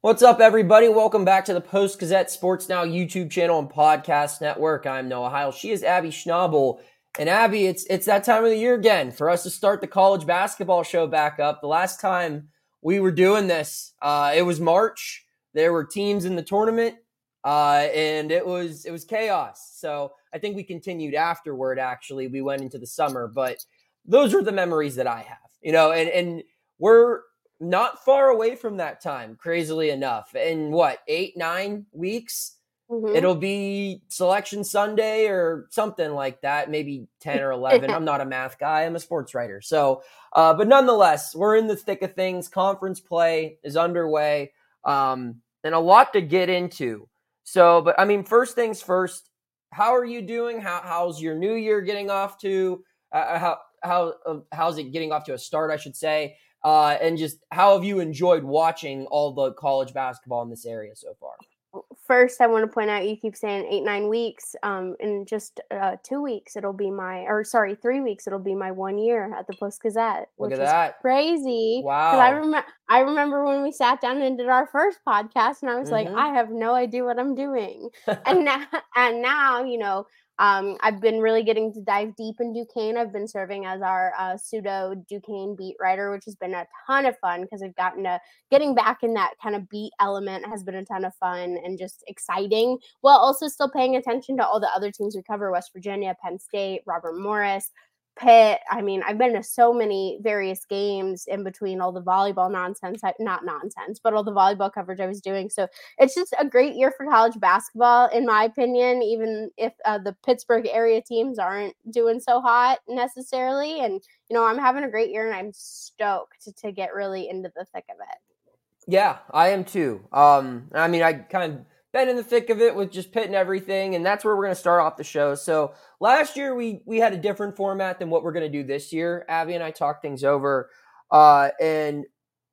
What's up, everybody? Welcome back to the Post-Gazette Sports Now YouTube channel and podcast network. I'm Noah Heil. She is Abby Schnabel. And Abby, it's that time of the year again for us to start the college basketball show back up. The last time we were doing this, it was March. There were teams in the tournament, and it was chaos. So I think we continued afterward, actually. We went into the summer, but those are the memories that I have, you know, and we're not far away from that time, crazily enough. In what, 8-9 weeks? Mm-hmm. It'll be Selection Sunday or something like that, maybe 10 or 11. I'm not a math guy. I'm a sports writer. So, but nonetheless, we're in the thick of things. Conference play is underway, and a lot to get into. So, but I mean, first things first, how are you doing? How's your new year getting off to? How's it getting off to a start, I should say? And just how have you enjoyed watching all the college basketball in this area so far? First, I want to point out, you keep saying 8-9 weeks. In just 2 weeks, it'll be 3 weeks. It'll be my 1 year at the Post-Gazette. Look at that. Crazy. Wow. I remember when we sat down and did our first podcast and I was like, I have no idea what I'm doing. and now, you know, I've been really getting to dive deep in Duquesne. I've been serving as our pseudo Duquesne beat writer, which has been a ton of fun because I've gotten to getting back in that kind of beat element has been a ton of fun and just exciting, while also still paying attention to all the other teams we cover: West Virginia, Penn State, Robert Morris, Pitt. I mean, I've been to so many various games in between all the volleyball but all the volleyball coverage I was doing. So it's just a great year for college basketball, in my opinion, even if the Pittsburgh area teams aren't doing so hot necessarily. And, you know, I'm having a great year and I'm stoked to get really into the thick of it. Yeah, I am too. I mean, I kind of been in the thick of it with just Pitt and everything, and that's where we're going to start off the show. So last year we had a different format than what we're going to do this year. Abby and I talked things over, and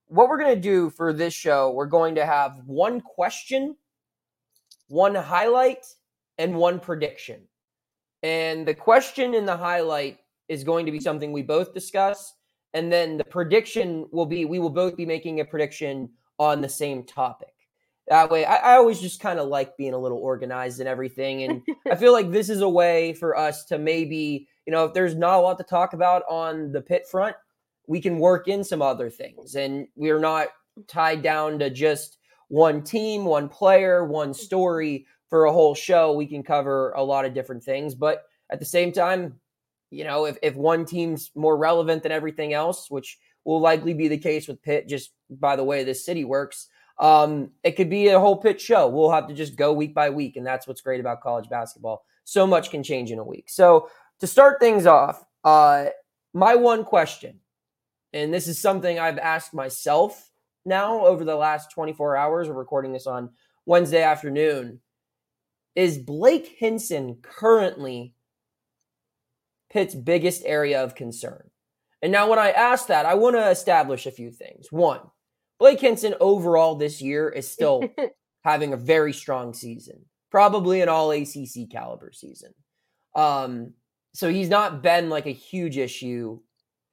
what we're going to do for this show, we're going to have one question, one highlight, and one prediction. And the question in the highlight is going to be something we both discuss, and then the prediction will be we will both be making a prediction on the same topic. That way, I always just kind of like being a little organized and everything. And I feel like this is a way for us to maybe, you know, if there's not a lot to talk about on the Pitt front, we can work in some other things. And we're not tied down to just one team, one player, one story for a whole show. We can cover a lot of different things. But at the same time, you know, if one team's more relevant than everything else, which will likely be the case with Pitt, just by the way this city works, it could be a whole Pitt show. We'll have to just go week by week, and that's what's great about college basketball. So much can change in a week. So to start things off, my one question, and this is something I've asked myself now over the last 24 hours, we're recording this on Wednesday afternoon, is Blake Hinson currently Pitt's biggest area of concern? And now when I ask that, I want to establish a few things. One, Blake Hinson overall this year is still having a very strong season, probably an all ACC caliber season. So he's not been like a huge issue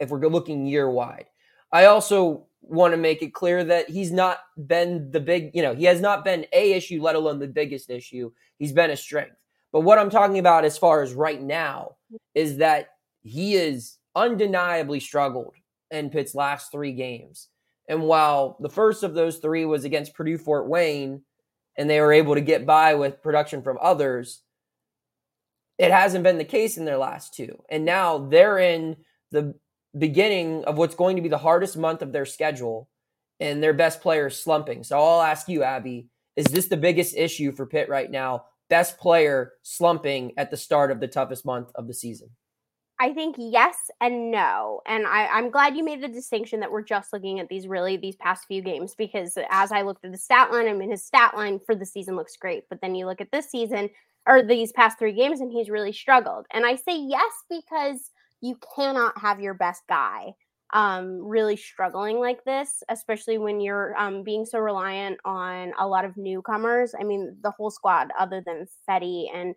if we're looking year wide. I also want to make it clear that he's not been the big, you know, he has not been a issue, let alone the biggest issue. He's been a strength. But what I'm talking about as far as right now is that he is undeniably struggled in Pitt's last three games. And while the first of those three was against Purdue Fort Wayne, and they were able to get by with production from others, it hasn't been the case in their last two. And now they're in the beginning of what's going to be the hardest month of their schedule, and their best player is slumping. So I'll ask you, Abby, is this the biggest issue for Pitt right now? Best player slumping at the start of the toughest month of the season? I think yes and no. And I'm glad you made the distinction that we're just looking at these past few games, because as I looked at the stat line, I mean, his stat line for the season looks great. But then you look at this season or these past three games and he's really struggled. And I say yes, because you cannot have your best guy really struggling like this, especially when you're being so reliant on a lot of newcomers. I mean, the whole squad other than Fetty and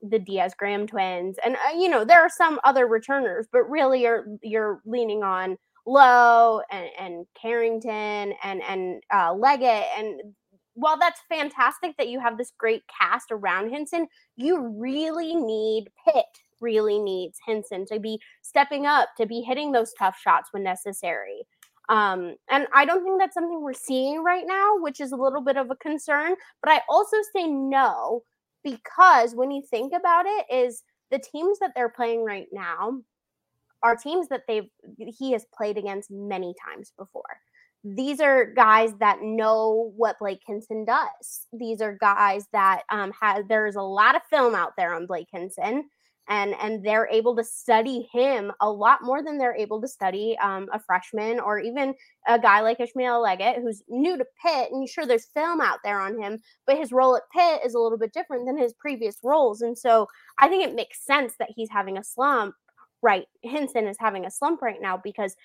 the Diaz-Graham twins. And, you know, there are some other returners, but really you're leaning on Lowe and Carrington and Leggett. And while that's fantastic that you have this great cast around Hinson, you really need Pitt, really needs Hinson to be stepping up, to be hitting those tough shots when necessary. And I don't think that's something we're seeing right now, which is a little bit of a concern. But I also say no, because when you think about it, is the teams that they're playing right now are teams that he has played against many times before. These are guys that know what Blake Hinson does. These are guys that there's a lot of film out there on Blake Hinson, and they're able to study him a lot more than they're able to study a freshman or even a guy like Ishmael Leggett, who's new to Pitt. And sure, there's film out there on him, but his role at Pitt is a little bit different than his previous roles. And so I think it makes sense that he's having a slump, right? Hinson is having a slump right now because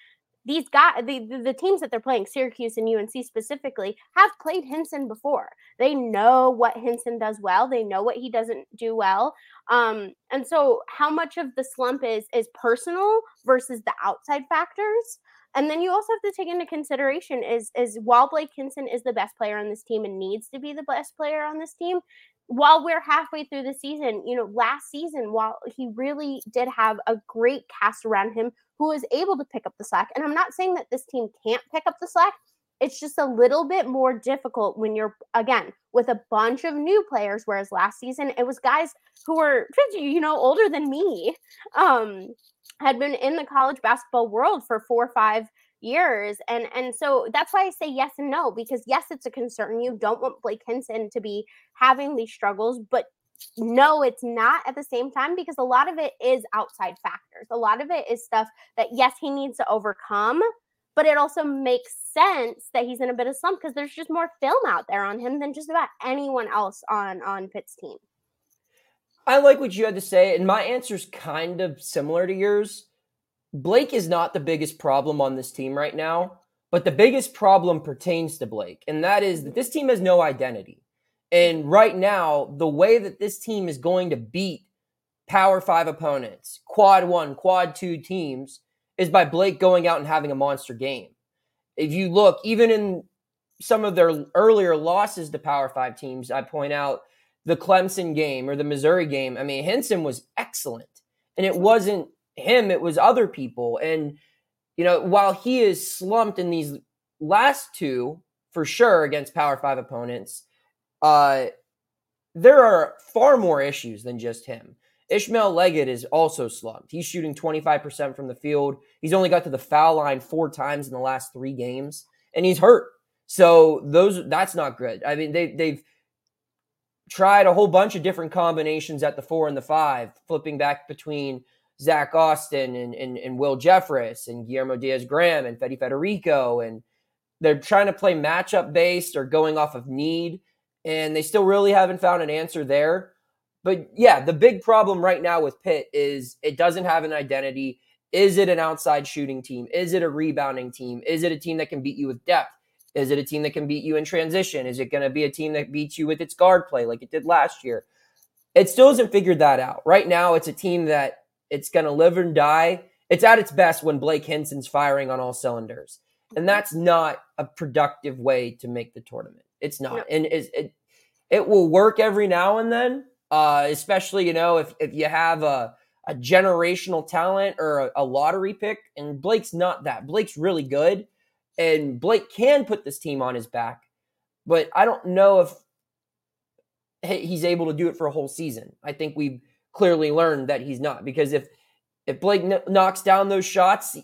these guys, the teams that they're playing, Syracuse and UNC specifically, have played Hinson before. They know what Hinson does well. They know what he doesn't do well. And so how much of the slump is personal versus the outside factors? And then you also have to take into consideration is while Blake Hinson is the best player on this team and needs to be the best player on this team, while we're halfway through the season, you know, last season, while he really did have a great cast around him who was able to pick up the slack, and I'm not saying that this team can't pick up the slack, it's just a little bit more difficult when you're, again, with a bunch of new players, whereas last season it was guys who were, you know, older than me, had been in the college basketball world for 4 or 5 years. And so that's why I say yes and no, because yes, it's a concern. You don't want Blake Hinson to be having these struggles, but no, it's not at the same time, because a lot of it is outside factors. A lot of it is stuff that, yes, he needs to overcome, but it also makes sense that he's in a bit of slump because there's just more film out there on him than just about anyone else on Pitt's team. I like what you had to say, and my answer is kind of similar to yours. Blake is not the biggest problem on this team right now, but the biggest problem pertains to Blake, and that is that this team has no identity. And right now, the way that this team is going to beat Power 5 opponents, Quad 1, Quad 2 teams, is by Blake going out and having a monster game. If you look, even in some of their earlier losses to Power 5 teams, I point out the Clemson game or the Missouri game, I mean, Hinson was excellent, and it wasn't him, it was other people. And you know, while he is slumped in these last two for sure against Power 5 opponents, there are far more issues than just him. Ishmael Leggett is also slumped. He's shooting 25% from the field. He's only got to the foul line 4 times in the last 3 games, and he's hurt. So that's not good. I mean, they've tried a whole bunch of different combinations at the 4 and the 5, flipping back between Zach Austin and Will Jeffries and Guillermo Diaz-Graham and Teddy Federico, and they're trying to play matchup-based or going off of need, and they still really haven't found an answer there. But, yeah, the big problem right now with Pitt is it doesn't have an identity. Is it an outside shooting team? Is it a rebounding team? Is it a team that can beat you with depth? Is it a team that can beat you in transition? Is it going to be a team that beats you with its guard play like it did last year? It still hasn't figured that out. Right now, it's a team that it's going to live and die. It's at its best when Blake Hinson's firing on all cylinders. And that's not a productive way to make the tournament. It's not. No. And it will work every now and then, especially, you know, if you have a generational talent or a lottery pick. And Blake's not that. Blake's really good. And Blake can put this team on his back. But I don't know if he's able to do it for a whole season. I think we've clearly learned that he's not, because if Blake knocks down those shots,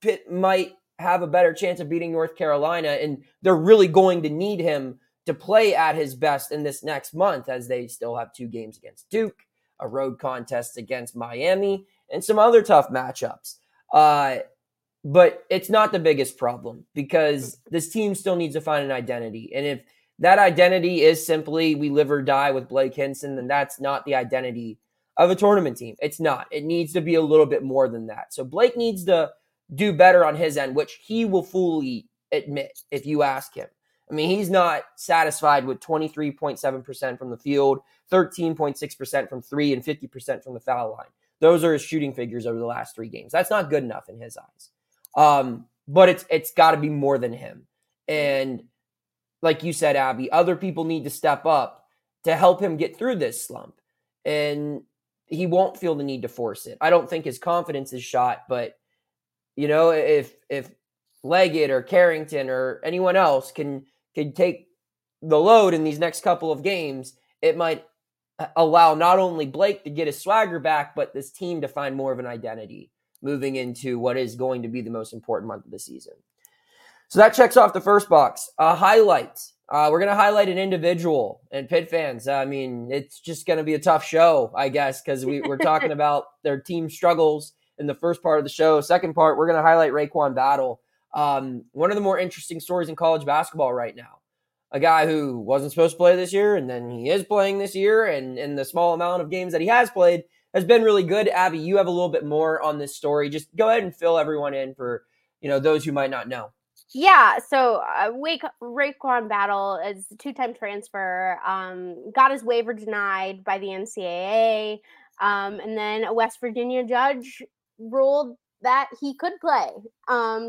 Pitt might have a better chance of beating North Carolina, and they're really going to need him to play at his best in this next month, as they still have 2 games against Duke, a road contest against Miami, and some other tough matchups. But it's not the biggest problem because this team still needs to find an identity. And if that identity is simply we live or die with Blake Hinson, then that's not the identity of a tournament team. It's not. It needs to be a little bit more than that. So Blake needs to do better on his end, which he will fully admit if you ask him. I mean, he's not satisfied with 23.7% from the field, 13.6% from three, and 50% from the foul line. Those are his shooting figures over the last three games. That's not good enough in his eyes. But it's got to be more than him. And like you said, Abby, other people need to step up to help him get through this slump. And he won't feel the need to force it. I don't think his confidence is shot, but you know, if Leggett or Carrington or anyone else can take the load in these next couple of games, it might allow not only Blake to get his swagger back, but this team to find more of an identity moving into what is going to be the most important month of the season. So that checks off the first box. Highlights. We're going to highlight an individual. And Pitt fans, I mean, it's just going to be a tough show, I guess, because we're talking about their team struggles in the first part of the show. Second part, we're going to highlight RaeQuan Battle. One of the more interesting stories in college basketball right now. A guy who wasn't supposed to play this year, and then he is playing this year, and in the small amount of games that he has played, has been really good. Abby, you have a little bit more on this story. Just go ahead and fill everyone in for, you know, those who might not know. Yeah, so RaeQuan Battle is a two-time transfer, got his waiver denied by the NCAA, and then a West Virginia judge ruled that he could play.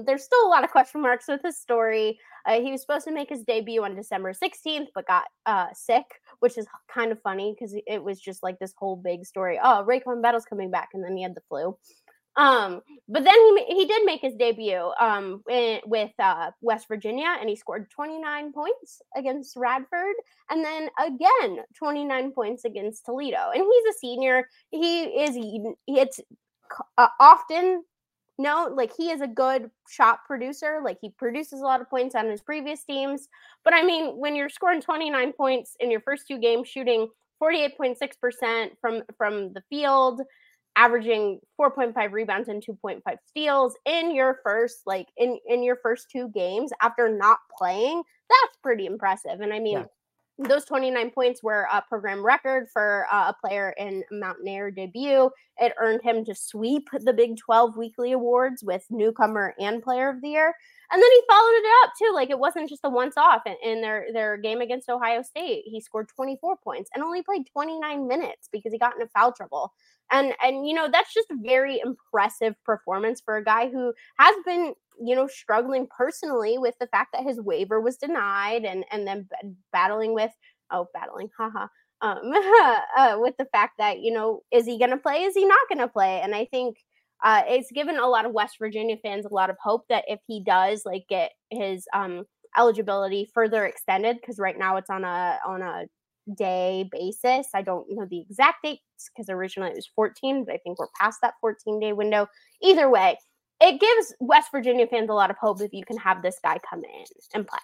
There's still a lot of question marks with his story. He was supposed to make his debut on December 16th, but got sick, which is kind of funny because it was just like this whole big story. Oh, RaeQuan Battle's coming back, and then he had the flu. But then he did make his debut with West Virginia, and he scored 29 points against Radford, and then again 29 points against Toledo. And he's a senior. He is a good shot producer. Like, he produces a lot of points on his previous teams. But, I mean, when you're scoring 29 points in your first two games, shooting 48.6% from the field, averaging 4.5 rebounds and 2.5 steals in your first two games after not playing, that's pretty impressive. And, I mean, those 29 points were a program record for a player in Mountaineer debut. It earned him to sweep the Big 12 weekly awards with newcomer and player of the year. And then he followed it up too. Like, it wasn't just a once off in their game against Ohio State. He scored 24 points and only played 29 minutes because he got into foul trouble. And, you know, that's just a very impressive performance for a guy who has been, you know, struggling personally with the fact that his waiver was denied and then with the fact that, you know, is he going to play? Is he not going to play? And I think it's given a lot of West Virginia fans a lot of hope that if he does, like, get his eligibility further extended, because right now it's on a day basis. I don't know the exact dates because originally it was 14, but I think we're past that 14-day window. Either way, it gives West Virginia fans a lot of hope if you can have this guy come in and play.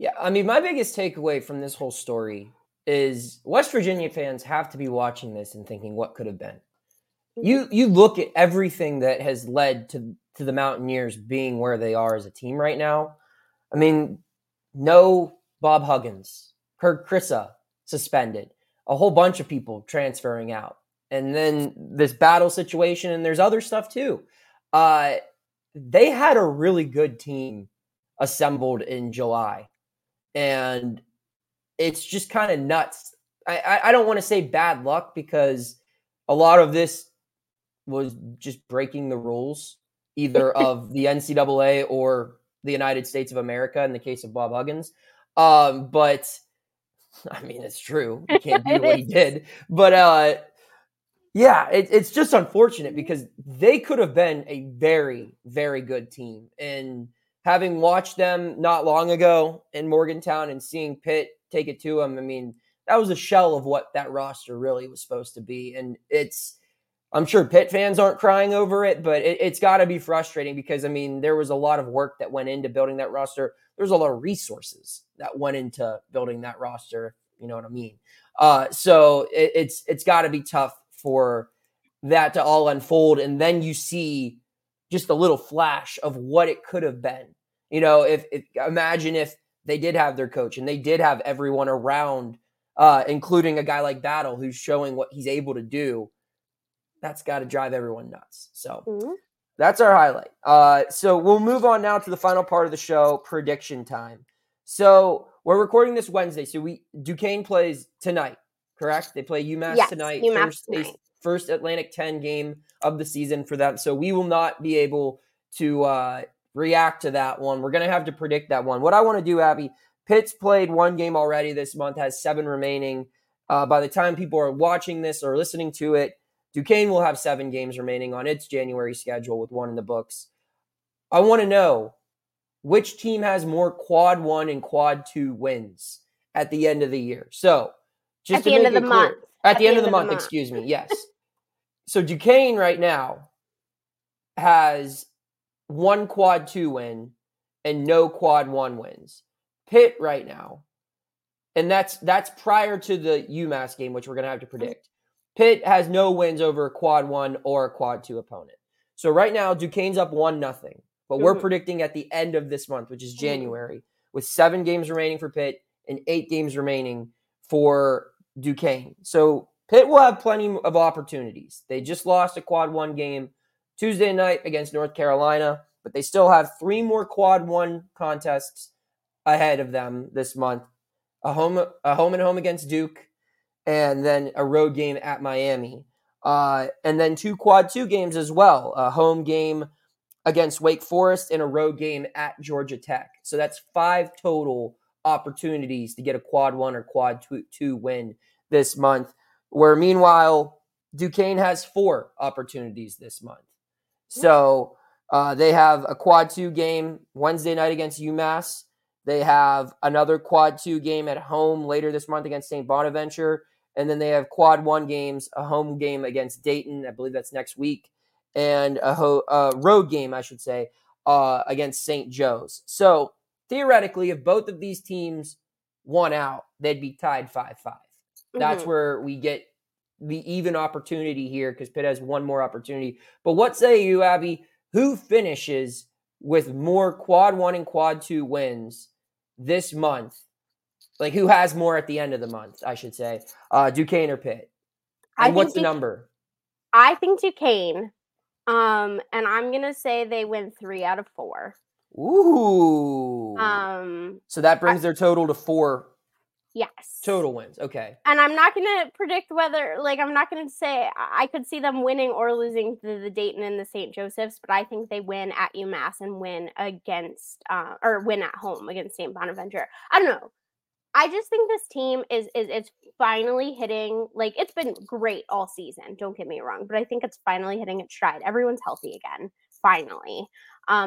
Yeah, I mean, my biggest takeaway from this whole story is West Virginia fans have to be watching this and thinking, what could have been? You look at everything that has led to the Mountaineers being where they are as a team right now. I mean, no Bob Huggins, Kirk Krissa suspended, a whole bunch of people transferring out, and then this battle situation, and there's other stuff too. They had a really good team assembled in July, and it's just kind of nuts. I don't want to say bad luck because a lot of this was just breaking the rules, either of the NCAA or the United States of America in the case of Bob Huggins. But I mean, it's true. You can't do what he did. But yeah, it's just unfortunate because they could have been a very, very good team. And having watched them not long ago in Morgantown and seeing Pitt take it to them, I mean, that was a shell of what that roster really was supposed to be. And I'm sure Pitt fans aren't crying over it, but it's got to be frustrating because, I mean, there was a lot of work that went into building that roster. There's a lot of resources that went into building that roster. You know what I mean? So it's got to be tough for that to all unfold. And then you see just a little flash of what it could have been. You know, if imagine if they did have their coach and they did have everyone around, including a guy like Battle who's showing what he's able to do. That's got to drive everyone nuts. So that's our highlight. So we'll move on now to the final part of the show, prediction time. So we're recording this Wednesday. So Duquesne plays tonight, correct? They play UMass tonight. UMass first Atlantic 10 game of the season for them. So we will not be able to react to that one. We're going to have to predict that one. What I want to do, Abby, Pitt's played one game already this month, has 7 remaining. By the time people are watching this or listening to it, Duquesne will have 7 games remaining on its January schedule with 1 in the books. I want to know which team has more quad 1 and quad 2 wins at the end of the year. So just at the end of the month. At the end of the month, excuse me. Yes. So Duquesne right now has 1 quad 2 win and no quad 1 wins. Pitt right now, and that's prior to the UMass game, which we're going to have to predict. Pitt has no wins over a quad 1 or a quad 2 opponent. So right now, Duquesne's up 1-0, but we're predicting at the end of this month, which is January, with 7 games remaining for Pitt and 8 games remaining for Duquesne. So Pitt will have plenty of opportunities. They just lost a quad 1 game Tuesday night against North Carolina, but they still have 3 more quad 1 contests ahead of them this month. A home and home against Duke, and then a road game at Miami. And then 2 quad 2 games as well, a home game against Wake Forest and a road game at Georgia Tech. So that's 5 total opportunities to get a quad 1 or quad 2 win this month, where meanwhile, Duquesne has 4 opportunities this month. So they have a quad 2 game Wednesday night against UMass. They have another quad 2 game at home later this month against St. Bonaventure. And then they have quad 1 games, a home game against Dayton. I believe that's next week. And a road game, I should say, against St. Joe's. So theoretically, if both of these teams won out, they'd be tied 5-5. That's where we get the even opportunity here because Pitt has 1 more opportunity. But what say you, Abby? Who finishes with more quad 1 and quad 2 wins this month? Like, who has more at the end of the month, I should say, Duquesne or Pitt? And what's the number? I think Duquesne, and I'm going to say they win 3 out of 4. Ooh. So that brings their total to 4. Yes. Total wins, okay. And I'm not going to predict whether, like, I'm not going to say I could see them winning or losing to the Dayton and the St. Joseph's, but I think they win at UMass and win at home against St. Bonaventure. I don't know. I just think this team it's finally hitting, like, it's been great all season, don't get me wrong, but I think it's finally hitting its stride. Everyone's healthy again, finally.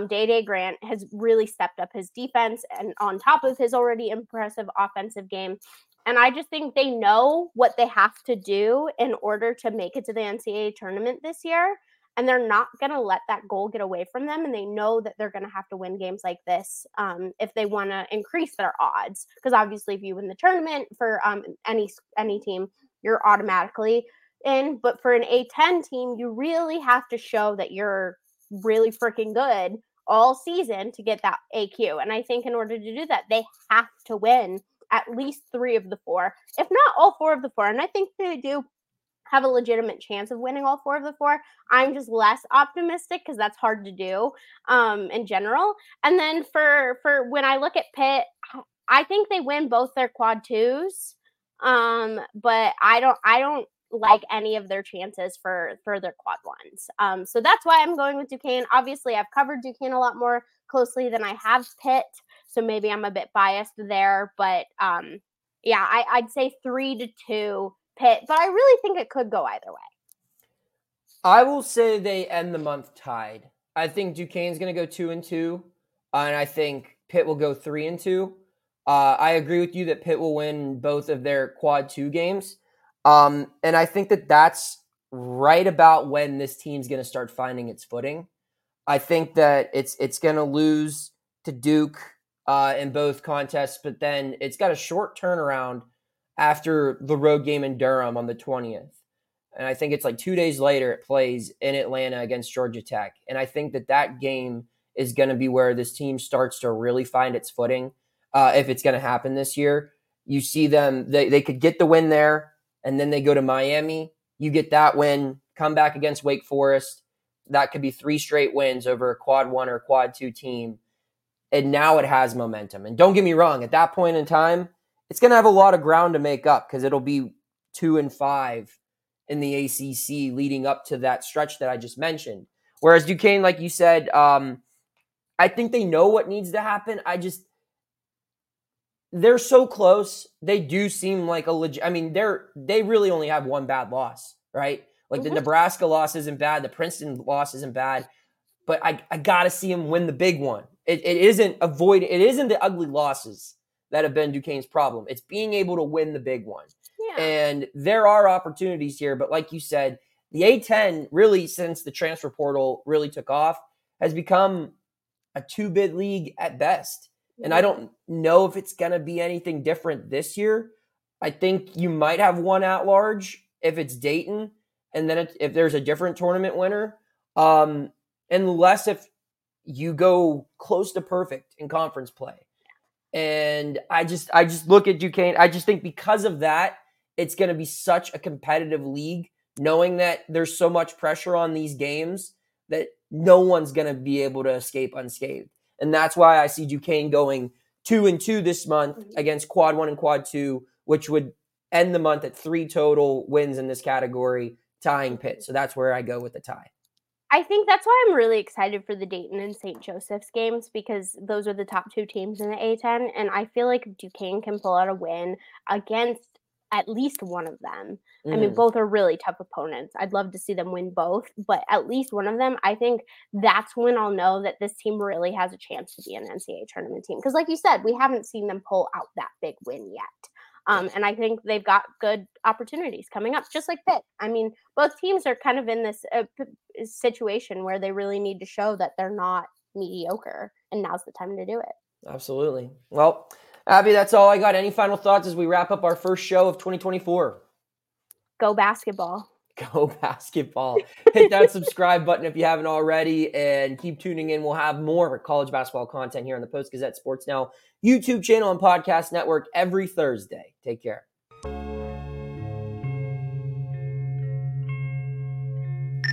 Day-Day Grant has really stepped up his defense and on top of his already impressive offensive game. And I just think they know what they have to do in order to make it to the NCAA tournament this year. And they're not going to let that goal get away from them. And they know that they're going to have to win games like this if they want to increase their odds. Because obviously, if you win the tournament for any team, you're automatically in. But for an A10 team, you really have to show that you're really freaking good all season to get that AQ. And I think in order to do that, they have to win at least 3 of the 4, if not all 4 of the 4. And I think they do have a legitimate chance of winning all 4 of the 4. I'm just less optimistic because that's hard to do in general. And then for when I look at Pitt, I think they win both their quad 2s, but I don't like any of their chances for their quad 1s. So that's why I'm going with Duquesne. Obviously, I've covered Duquesne a lot more closely than I have Pitt, so maybe I'm a bit biased there. But yeah, I'd say 3-2. Pitt, but I really think it could go either way. I will say they end the month tied. I think Duquesne's going to go 2-2, and I think Pitt will go 3-2. I agree with you that Pitt will win both of their quad 2 games, and I think that's right about when this team's going to start finding its footing. I think that it's going to lose to Duke in both contests, but then it's got a short turnaround after the road game in Durham on the 20th. And I think it's like 2 days later it plays in Atlanta against Georgia Tech. And I think that that game is going to be where this team starts to really find its footing. If it's going to happen this year, you see them, they could get the win there and then they go to Miami. You get that win, come back against Wake Forest. That could be three straight wins over a quad one or quad two team. And now it has momentum. And don't get me wrong, at that point in time, it's going to have a lot of ground to make up because it'll be 2-5 in the ACC leading up to that stretch that I just mentioned. Whereas Duquesne, like you said, I think they know what needs to happen. They're so close. They do seem like a legit, they really only have one bad loss, right? Like the Nebraska loss isn't bad. The Princeton loss isn't bad, but I got to see them win the big one. It isn't the ugly losses that have been Duquesne's problem. It's being able to win the big one. Yeah. And there are opportunities here, but like you said, the A-10 really, since the transfer portal really took off, has become a two-bid league at best. And I don't know if it's going to be anything different this year. I think you might have one at-large if it's Dayton, and then if there's a different tournament winner, unless if you go close to perfect in conference play. And I just look at Duquesne. I just think because of that, it's going to be such a competitive league, knowing that there's so much pressure on these games that no one's going to be able to escape unscathed. And that's why I see Duquesne going 2-2 this month against quad one and quad two, which would end the month at 3 total wins in this category, tying Pitt. So that's where I go with the tie. I think that's why I'm really excited for the Dayton and St. Joseph's games, because those are the top two teams in the A-10. And I feel like Duquesne can pull out a win against at least one of them. I mean, both are really tough opponents. I'd love to see them win both, but at least one of them. I think that's when I'll know that this team really has a chance to be an NCAA tournament team. Because like you said, we haven't seen them pull out that big win yet. And I think they've got good opportunities coming up, just like Pitt. I mean, both teams are kind of in this situation where they really need to show that they're not mediocre. And now's the time to do it. Absolutely. Well, Abby, that's all I got. Any final thoughts as we wrap up our first show of 2024? Go basketball. Go basketball. Hit that subscribe button if you haven't already and keep tuning in. We'll have more college basketball content here on the Post-Gazette Sports Now YouTube channel and podcast network every Thursday. Take care.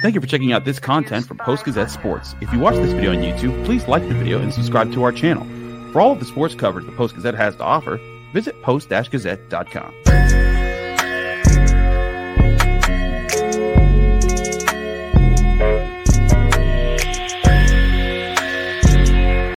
Thank you for checking out this content from Post-Gazette Sports. If you watch this video on YouTube, please like the video and subscribe to our channel. For all of the sports coverage the Post-Gazette has to offer, visit post-gazette.com.